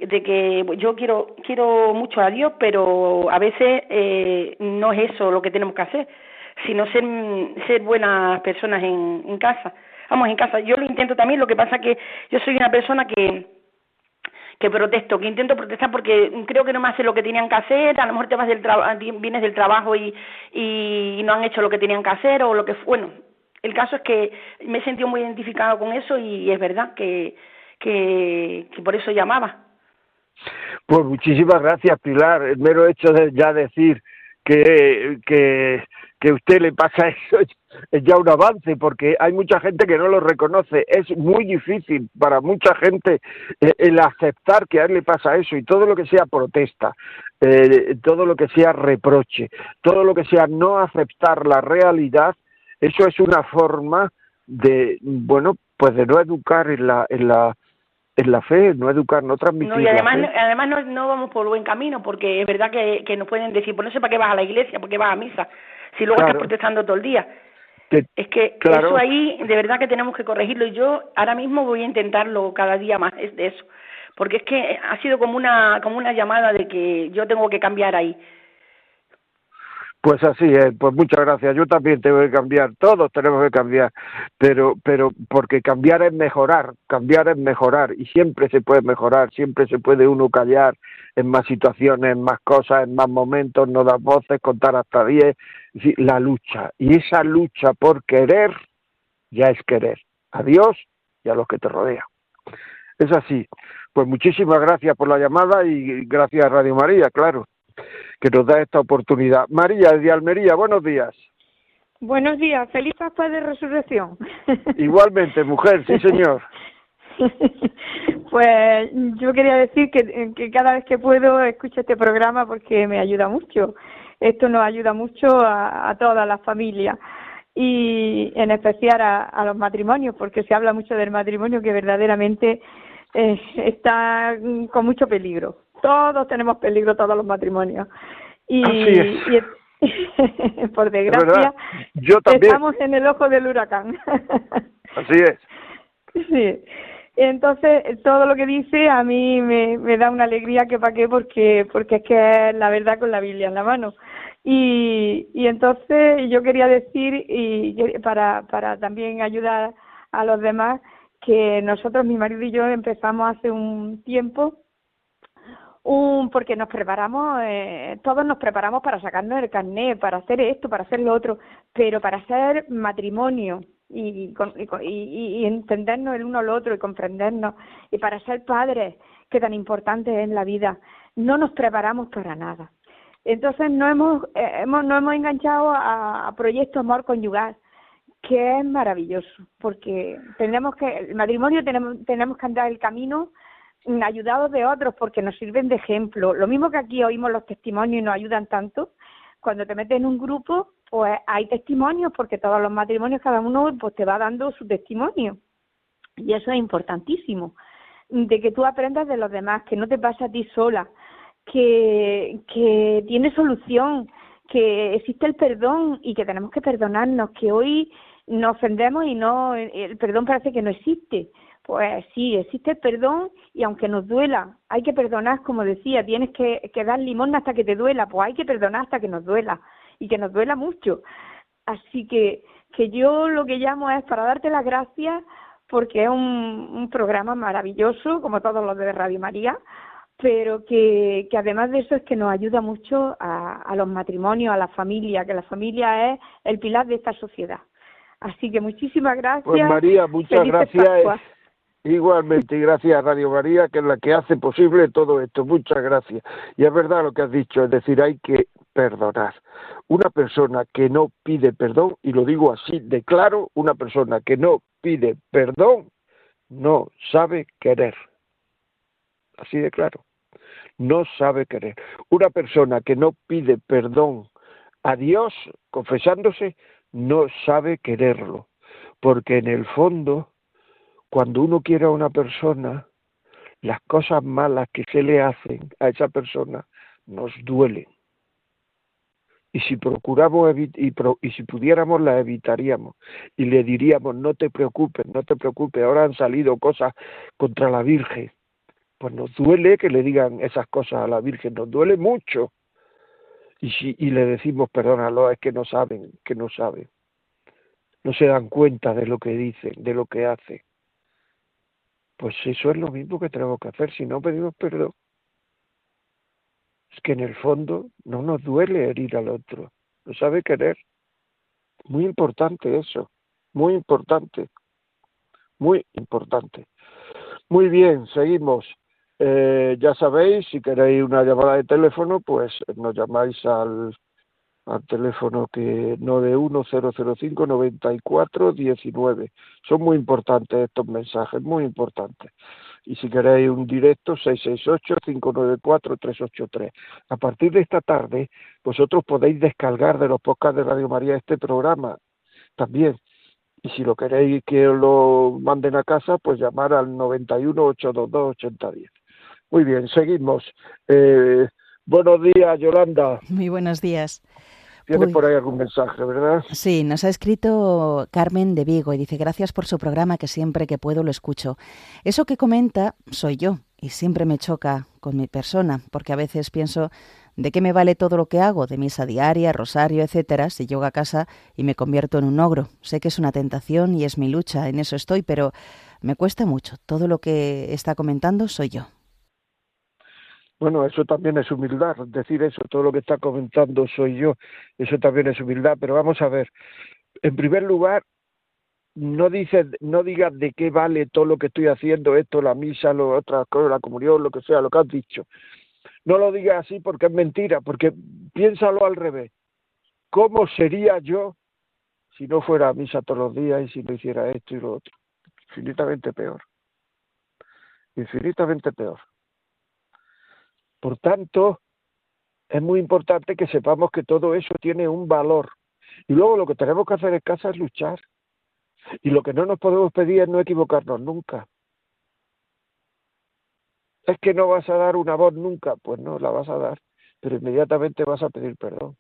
De que yo quiero quiero mucho a Dios, pero a veces eh, no es eso lo que tenemos que hacer, sino ser ser buenas personas en, en casa. Vamos, en casa. Yo lo intento también, lo que pasa que yo soy una persona que, que protesto, que intento protestar porque creo que no me hacen lo que tenían que hacer, a lo mejor te vas del tra- vienes del trabajo y, y no han hecho lo que tenían que hacer o lo que... Bueno, el caso es que me he sentido muy identificado con eso y es verdad que, que, que por eso llamaba. Pues muchísimas gracias, Pilar. El mero hecho de ya decir que que que a usted le pasa eso es ya un avance, porque hay mucha gente que no lo reconoce. Es muy difícil para mucha gente el aceptar que a él le pasa eso, y todo lo que sea protesta, eh, todo lo que sea reproche, todo lo que sea no aceptar la realidad, eso es una forma de, bueno, pues de no educar en la en la Es la fe, no educar, no transmitir. No, y además, la fe. No, además no, no vamos por buen camino, porque es verdad que, que nos pueden decir, pues no sé para qué vas a la iglesia, para qué vas a misa, si luego claro. Estás protestando todo el día. Que, es que claro. Eso ahí, de verdad que tenemos que corregirlo, y yo ahora mismo voy a intentarlo cada día más, es de eso. Porque es que ha sido como una como una llamada de que yo tengo que cambiar ahí. Pues así es, pues muchas gracias. Yo también tengo que cambiar, todos tenemos que cambiar, pero pero porque cambiar es mejorar, cambiar es mejorar y siempre se puede mejorar, siempre se puede uno callar en más situaciones, en más cosas, en más momentos, no dar voces, contar hasta diez, la lucha. Y esa lucha por querer ya es querer a Dios y a los que te rodean. Es así. Pues muchísimas gracias por la llamada y gracias a Radio María, claro, que nos da esta oportunidad. María, de Almería, buenos días. Buenos días, feliz Pascua de Resurrección. Igualmente, mujer, sí señor. Pues yo quería decir que, que cada vez que puedo escucho este programa porque me ayuda mucho. Esto nos ayuda mucho a, a todas las familias y en especial a, a los matrimonios, porque se habla mucho del matrimonio que verdaderamente eh, está con mucho peligro. Todos tenemos peligro, todos los matrimonios. Y, y por desgracia, yo también. Estamos en el ojo del huracán. Así es. Sí. Entonces, todo lo que dice a mí me, me da una alegría que pa' qué, porque, porque es que es la verdad con la Biblia en la mano. Y, y entonces yo quería decir, y para, para también ayudar a los demás, que nosotros, mi marido y yo, empezamos hace un tiempo... Un, porque nos preparamos, eh, todos nos preparamos para sacarnos el carnet, para hacer esto, para hacer lo otro, pero para hacer matrimonio y, y, y, y entendernos el uno al otro y comprendernos, y para ser padres, que tan importante es en la vida, no nos preparamos para nada. Entonces no hemos, eh, hemos, nos hemos enganchado a, a proyecto amor conyugal, que es maravilloso, porque tenemos que, el matrimonio tenemos, tenemos que andar el camino ayudados de otros porque nos sirven de ejemplo. Lo mismo que aquí oímos los testimonios y nos ayudan tanto, cuando te metes en un grupo, pues hay testimonios porque todos los matrimonios, cada uno pues te va dando su testimonio. Y eso es importantísimo, de que tú aprendas de los demás, que no te pasa a ti sola, que, que tiene solución, que existe el perdón y que tenemos que perdonarnos, que hoy nos ofendemos y no, el perdón parece que no existe. Pues sí, existe el perdón y aunque nos duela, hay que perdonar, como decía, tienes que, que dar limón hasta que te duela, pues hay que perdonar hasta que nos duela y que nos duela mucho. Así que, que yo lo que llamo es para darte las gracias porque es un, un programa maravilloso, como todos los de Radio María, pero que, que además de eso es que nos ayuda mucho a, a los matrimonios, a la familia, que la familia es el pilar de esta sociedad. Así que muchísimas gracias. Pues María, muchas gracias. Igualmente, y gracias a Radio María, que es la que hace posible todo esto. Muchas gracias. Y es verdad lo que has dicho, es decir, hay que perdonar. Una persona que no pide perdón, y lo digo así de claro, una persona que no pide perdón no sabe querer. Así de claro. No sabe querer. Una persona que no pide perdón a Dios, confesándose, no sabe quererlo. Porque en el fondo... Cuando uno quiere a una persona, las cosas malas que se le hacen a esa persona nos duelen. Y si procuramos evi- y, pro- y si pudiéramos las evitaríamos y le diríamos no te preocupes, no te preocupes, ahora han salido cosas contra la Virgen. Pues nos duele que le digan esas cosas a la Virgen, nos duele mucho. Y si y le decimos perdónalo, es que no saben, que no saben. No se dan cuenta de lo que dicen, de lo que hacen. Pues eso es lo mismo que tenemos que hacer, si no pedimos perdón. Es que en el fondo no nos duele herir al otro, lo sabe querer. Muy importante eso, muy importante, muy importante. Muy bien, seguimos. Eh, ya sabéis, si queréis una llamada de teléfono, pues nos llamáis al, al teléfono que nueve uno cero cero cinco noventa y cuatro diecinueve. Son muy importantes estos mensajes, muy importantes. Y si queréis un directo, seis seis ocho cinco nueve cuatro tres ocho tres. A partir de esta tarde, vosotros podéis descargar de los podcasts de Radio María este programa también. Y si lo queréis que os lo manden a casa, pues llamar al noventa y uno, ochocientos veintidós, ochenta diez. Muy bien, seguimos. Eh, buenos días, Yolanda. Muy buenos días. Tiene por ahí algún mensaje, ¿verdad? Sí, nos ha escrito Carmen de Vigo y dice, gracias por su programa que siempre que puedo lo escucho. Eso que comenta soy yo y siempre me choca con mi persona porque a veces pienso ¿De qué me vale todo lo que hago, de misa diaria, rosario, etcétera, si llego a casa y me convierto en un ogro? Sé que es una tentación y es mi lucha, en eso estoy, pero me cuesta mucho. Todo lo que está comentando soy yo. Bueno, eso también es humildad, decir eso, todo lo que está comentando soy yo, eso también es humildad, pero vamos a ver. En primer lugar, no dices, no digas de qué vale todo lo que estoy haciendo, esto, la misa, lo, otras cosas, la comunión, lo que sea, lo que has dicho. No lo digas así porque es mentira, porque piénsalo al revés. ¿Cómo sería yo si no fuera a misa todos los días y si no hiciera esto y lo otro? Infinitamente peor. Infinitamente peor. Por tanto, es muy importante que sepamos que todo eso tiene un valor. Y luego lo que tenemos que hacer en casa es luchar. Y lo que no nos podemos pedir es no equivocarnos nunca. Es que no vas a dar una voz nunca, pues no la vas a dar, pero inmediatamente vas a pedir perdón.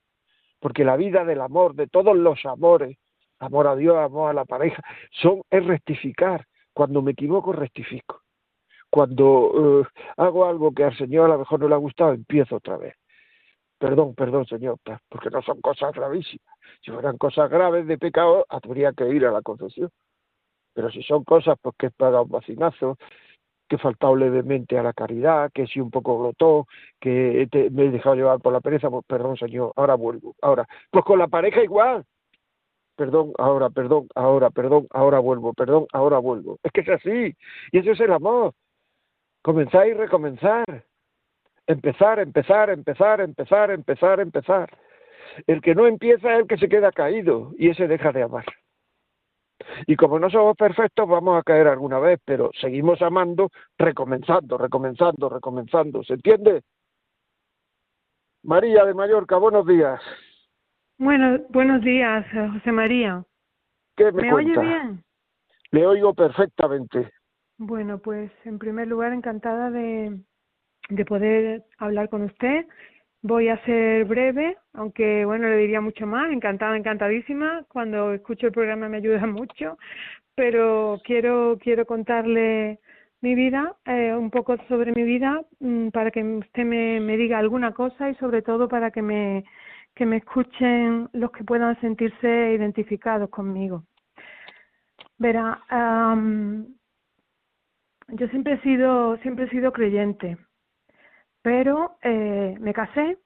Porque la vida del amor, de todos los amores, amor a Dios, amor a la pareja, son es rectificar. Cuando me equivoco, rectifico. Cuando eh, hago algo que al Señor a lo mejor no le ha gustado, empiezo otra vez. Perdón, perdón, Señor, porque no son cosas gravísimas. Si fueran cosas graves de pecado, habría que ir a la confesión. Pero si son cosas pues, que he pagado un vacinazo, que he faltado levemente a la caridad, que he sido un poco glotón, que te, me he dejado llevar por la pereza, pues perdón, Señor, ahora vuelvo. Ahora, pues con la pareja igual. Perdón, ahora, perdón, ahora, perdón, ahora vuelvo, perdón, ahora vuelvo. Es que es así, y eso es el amor. Comenzar y recomenzar. Empezar, empezar, empezar, empezar, empezar, empezar. El que no empieza es el que se queda caído y ese deja de amar. Y como no somos perfectos, vamos a caer alguna vez, pero seguimos amando, recomenzando, recomenzando, recomenzando. ¿Se entiende? María de Mallorca, buenos días. Bueno, buenos días, José María. ¿Qué me, ¿Me oye bien? Le oigo perfectamente. Bueno, pues en primer lugar, encantada de... de poder hablar con usted. Voy a ser breve, aunque bueno, le diría mucho más. Encantada, encantadísima. Cuando escucho el programa me ayuda mucho, pero quiero quiero contarle mi vida, eh, un poco sobre mi vida, para que usted me, me diga alguna cosa y sobre todo para que me, que me escuchen los que puedan sentirse identificados conmigo. Verá, um, yo siempre he sido siempre he sido creyente. Pero eh, me casé,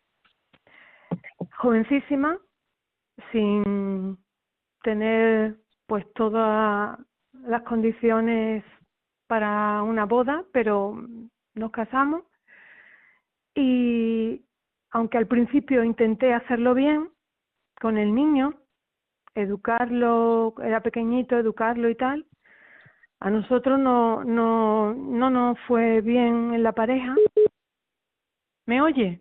jovencísima, sin tener pues todas las condiciones para una boda, pero nos casamos. Y aunque al principio intenté hacerlo bien con el niño, educarlo, era pequeñito, educarlo y tal, a nosotros no, no, no nos fue bien en la pareja. ¿Me oye?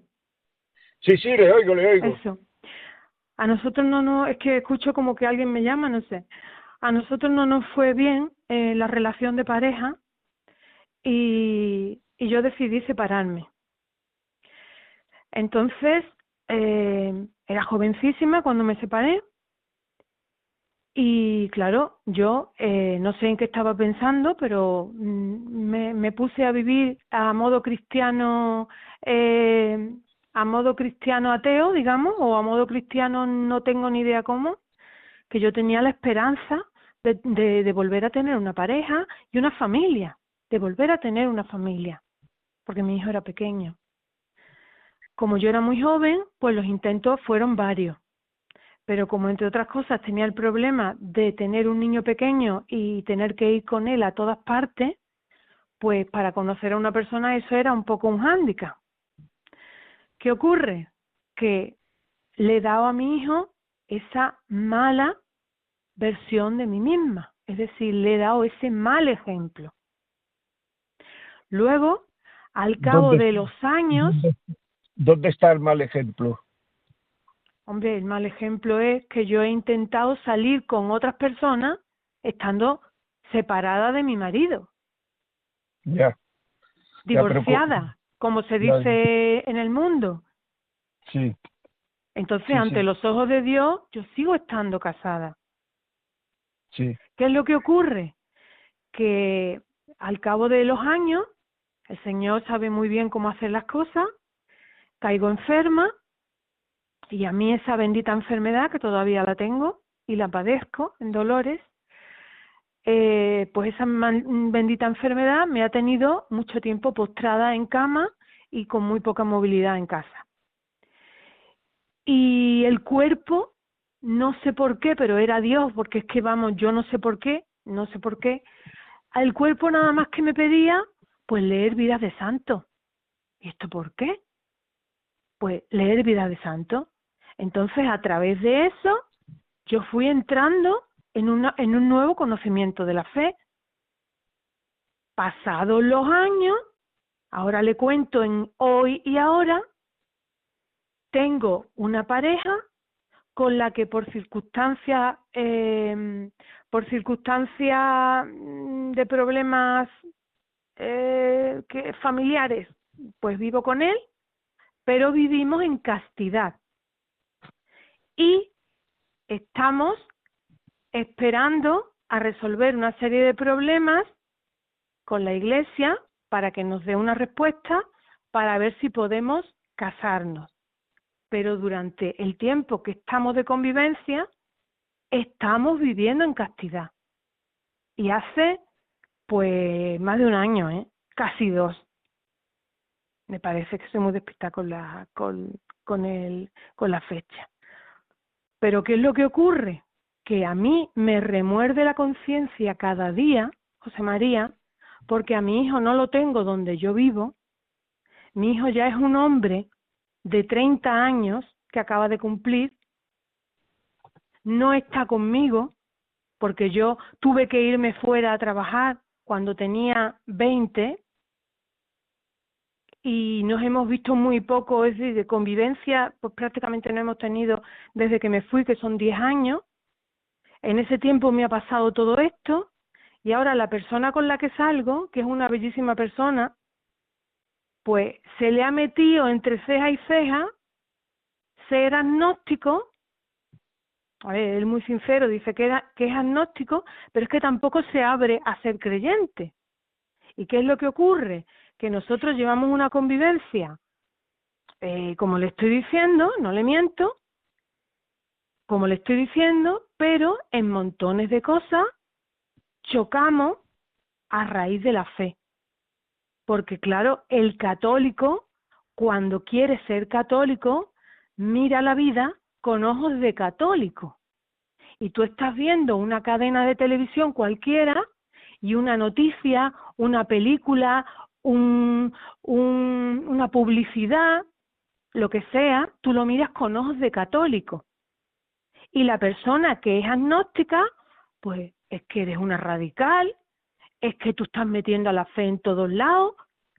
Sí, sí, le oigo, le oigo. Eso. A nosotros no nos... Es que escucho como que alguien me llama, no sé. A nosotros no nos fue bien eh, la relación de pareja y, y yo decidí separarme. Entonces, eh, era jovencísima cuando me separé y, claro, yo eh, no sé en qué estaba pensando, pero me, me puse a vivir a modo cristiano... Eh, a modo cristiano ateo, digamos, o a modo cristiano no tengo ni idea cómo, que yo tenía la esperanza de, de, de volver a tener una pareja y una familia, de volver a tener una familia, porque mi hijo era pequeño. Como yo era muy joven, pues los intentos fueron varios, pero como entre otras cosas tenía el problema de tener un niño pequeño y tener que ir con él a todas partes, pues para conocer a una persona eso era un poco un hándicap. ¿Qué ocurre? Que le he dado a mi hijo esa mala versión de mí misma. Es decir, le he dado ese mal ejemplo. Luego, al cabo de los años... ¿Dónde está el mal ejemplo? Hombre, el mal ejemplo es que yo he intentado salir con otras personas estando separada de mi marido. Ya. Divorciada. Ya, como se dice en el mundo. Sí. Entonces, sí, ante sí. los ojos de Dios, yo sigo estando casada. Sí. ¿Qué es lo que ocurre? Que al cabo de los años, el Señor sabe muy bien cómo hacer las cosas, caigo enferma y a mí esa bendita enfermedad, que todavía la tengo y la padezco en dolores, eh, pues esa bendita enfermedad me ha tenido mucho tiempo postrada en cama y con muy poca movilidad en casa. Y el cuerpo, no sé por qué, pero era Dios, porque es que vamos, yo no sé por qué, no sé por qué, al cuerpo nada más que me pedía, pues leer vidas de santos. ¿Y esto por qué? Pues leer vidas de santos. Entonces, a través de eso, yo fui entrando en, una, en un nuevo conocimiento de la fe. Pasados los años, ahora le cuento en hoy y ahora, tengo una pareja con la que por circunstancias eh, por circunstancias de problemas eh, que, familiares, pues vivo con él, pero vivimos en castidad. Y estamos esperando a resolver una serie de problemas con la Iglesia para que nos dé una respuesta para ver si podemos casarnos. Pero durante el tiempo que estamos de convivencia, estamos viviendo en castidad. Y hace, pues, más de un año, ¿eh? Casi dos. Me parece que soy muy despistada con la, con, con, el, con la fecha. Pero ¿qué es lo que ocurre? Que a mí me remuerde la conciencia cada día, José María, porque a mi hijo no lo tengo donde yo vivo. Mi hijo ya es un hombre de treinta años que acaba de cumplir, no está conmigo porque yo tuve que irme fuera a trabajar cuando tenía veinte y nos hemos visto muy poco, es decir, de convivencia, pues prácticamente no hemos tenido desde que me fui, que son diez años. En ese tiempo me ha pasado todo esto y ahora la persona con la que salgo, que es una bellísima persona, pues se le ha metido entre ceja y ceja ser agnóstico. A ver, él muy sincero dice que, era, que es agnóstico, pero es que tampoco se abre a ser creyente. ¿Y qué es lo que ocurre? Que nosotros llevamos una convivencia, eh, como le estoy diciendo, no le miento, como le estoy diciendo, pero en montones de cosas chocamos a raíz de la fe. Porque claro, el católico, cuando quiere ser católico, mira la vida con ojos de católico. Y tú estás viendo una cadena de televisión cualquiera y una noticia, una película, un, un, una publicidad, lo que sea, tú lo miras con ojos de católico. Y la persona que es agnóstica, pues es que eres una radical, es que tú estás metiendo a la fe en todos lados,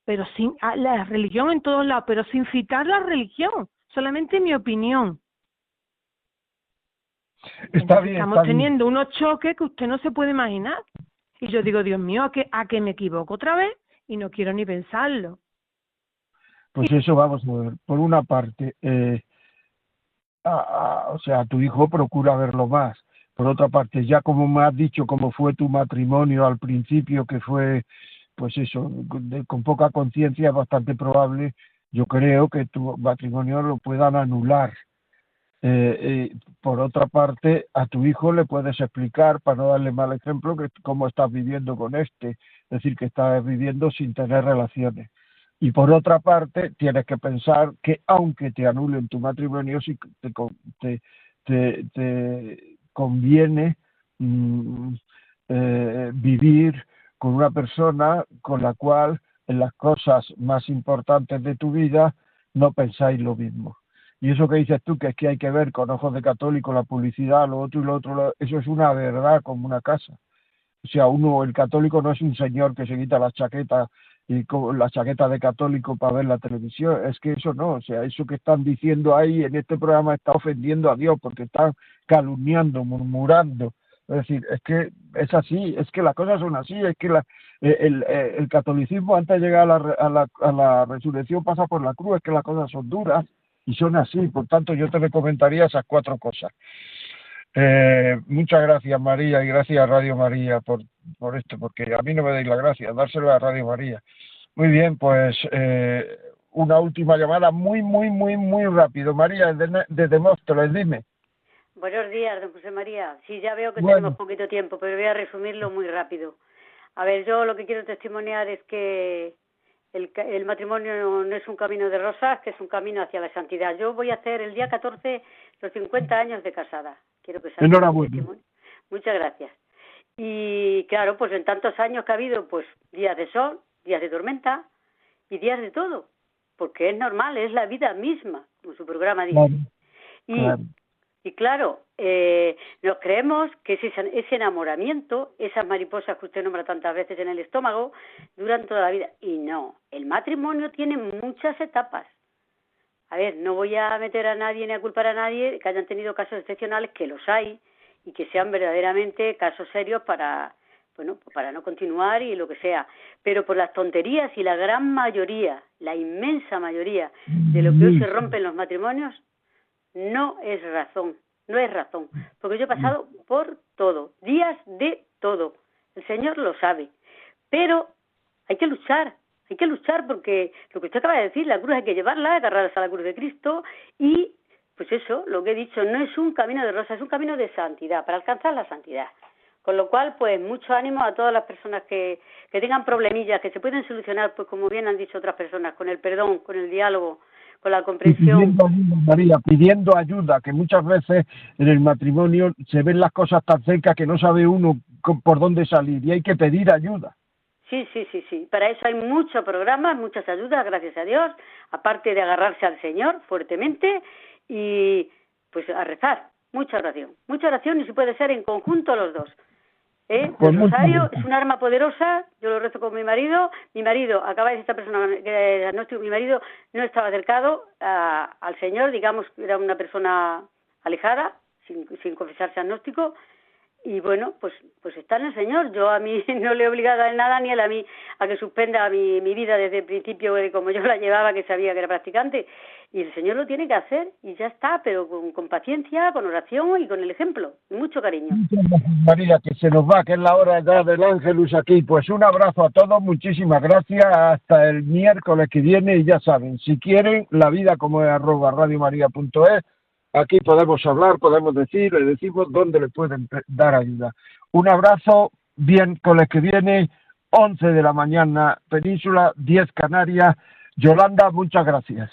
pero sin a la religión en todos lados, pero sin citar la religión, solamente mi opinión. Está bien, estamos está teniendo bien. Unos choques que usted no se puede imaginar. Y yo digo, Dios mío, ¿a que, a que me equivoco otra vez? Y no quiero ni pensarlo. Pues y... eso vamos a ver. Por una parte, eh, a, a, o sea, tu hijo procura verlo más. Por otra parte, ya como me has dicho cómo fue tu matrimonio al principio, que fue, pues eso, de, con poca conciencia, bastante probable, yo creo que tu matrimonio lo puedan anular. Eh, eh, por otra parte, a tu hijo le puedes explicar, para no darle mal ejemplo, que cómo estás viviendo con este, es decir, que estás viviendo sin tener relaciones. Y por otra parte, tienes que pensar que aunque te anulen tu matrimonio, si te... te, te, te conviene mm, eh, vivir con una persona con la cual en las cosas más importantes de tu vida no pensáis lo mismo. Y eso que dices tú, que es que hay que ver con ojos de católico la publicidad, lo otro y lo otro, eso es una verdad como una casa. O sea, uno, el católico no es un señor que se quita la chaqueta y con la chaqueta de católico para ver la televisión, es que eso no, o sea, eso que están diciendo ahí en este programa está ofendiendo a Dios porque están calumniando, murmurando, es decir, es que es así, es que las cosas son así, es que la, el, el, el catolicismo antes de llegar a la, a, la, a la resurrección pasa por la cruz, es que las cosas son duras y son así, por tanto yo te recomendaría esas cuatro cosas. Eh, muchas gracias María y gracias a Radio María por, por esto, porque a mí no me dais la gracia, dárselo a Radio María. Muy bien, pues eh, una última llamada muy, muy, muy, muy rápido. María, desde, desde Móstoles, dime. Buenos días, don José María. Sí, ya veo que bueno. tenemos poquito tiempo, pero voy a resumirlo muy rápido. A ver, yo lo que quiero testimoniar es que el, el matrimonio no, no es un camino de rosas, que es un camino hacia la santidad. Yo voy a hacer el día catorce los cincuenta años de casada. Quiero que salga. Enhorabuena. Muchas gracias. Y claro, pues en tantos años que ha habido, pues días de sol, días de tormenta y días de todo, porque es normal, es la vida misma, como su programa dice. Claro, y claro, y claro eh, nos creemos que ese, ese enamoramiento, esas mariposas que usted nombra tantas veces en el estómago, duran toda la vida. Y no, el matrimonio tiene muchas etapas. A ver, no voy a meter a nadie ni a culpar a nadie que hayan tenido casos excepcionales, que los hay, y que sean verdaderamente casos serios para, bueno, para no continuar y lo que sea. Pero por las tonterías y la gran mayoría, la inmensa mayoría de lo que hoy se rompen los matrimonios, no es razón, no es razón. Porque yo he pasado por todo, días de todo, el Señor lo sabe. Pero hay que luchar, hay que luchar porque lo que usted acaba de decir, la cruz hay que llevarla, agarrarse a la cruz de Cristo y... Pues eso, lo que he dicho, no es un camino de rosas, es un camino de santidad, para alcanzar la santidad. Con lo cual, pues mucho ánimo a todas las personas que, que tengan problemillas, que se pueden solucionar, pues como bien han dicho otras personas, con el perdón, con el diálogo, con la comprensión. Pidiendo ayuda, María, pidiendo ayuda, que muchas veces en el matrimonio se ven las cosas tan cerca que no sabe uno por dónde salir y hay que pedir ayuda. Sí, sí, sí, sí. Para eso hay muchos programas, muchas ayudas, gracias a Dios, aparte de agarrarse al Señor fuertemente. Y pues a rezar, mucha oración, mucha oración y si puede ser en conjunto los dos. ¿Eh? El rosario es un arma poderosa, yo lo rezo con mi marido, mi marido, acaba de decir esta persona, eh, no, mi marido no estaba acercado a, al Señor, digamos, era una persona alejada, sin, sin confesarse agnóstico, y bueno, pues pues está en el Señor, yo a mí no le he obligado a nada, ni él a mí, a que suspenda mi, mi vida desde el principio, como yo la llevaba, que sabía que era practicante. Y el Señor lo tiene que hacer y ya está, pero con, con paciencia, con oración y con el ejemplo. Mucho cariño. María, que se nos va, que es la hora ya del Ángelus aquí. Pues un abrazo a todos, muchísimas gracias. Hasta el miércoles que viene y ya saben, si quieren, la vida como es arroba radiomaria.es. Aquí podemos hablar, podemos decir, les decimos dónde le pueden dar ayuda. Un abrazo, miércoles que viene, once de la mañana, Península, diez Canarias. Yolanda, muchas gracias.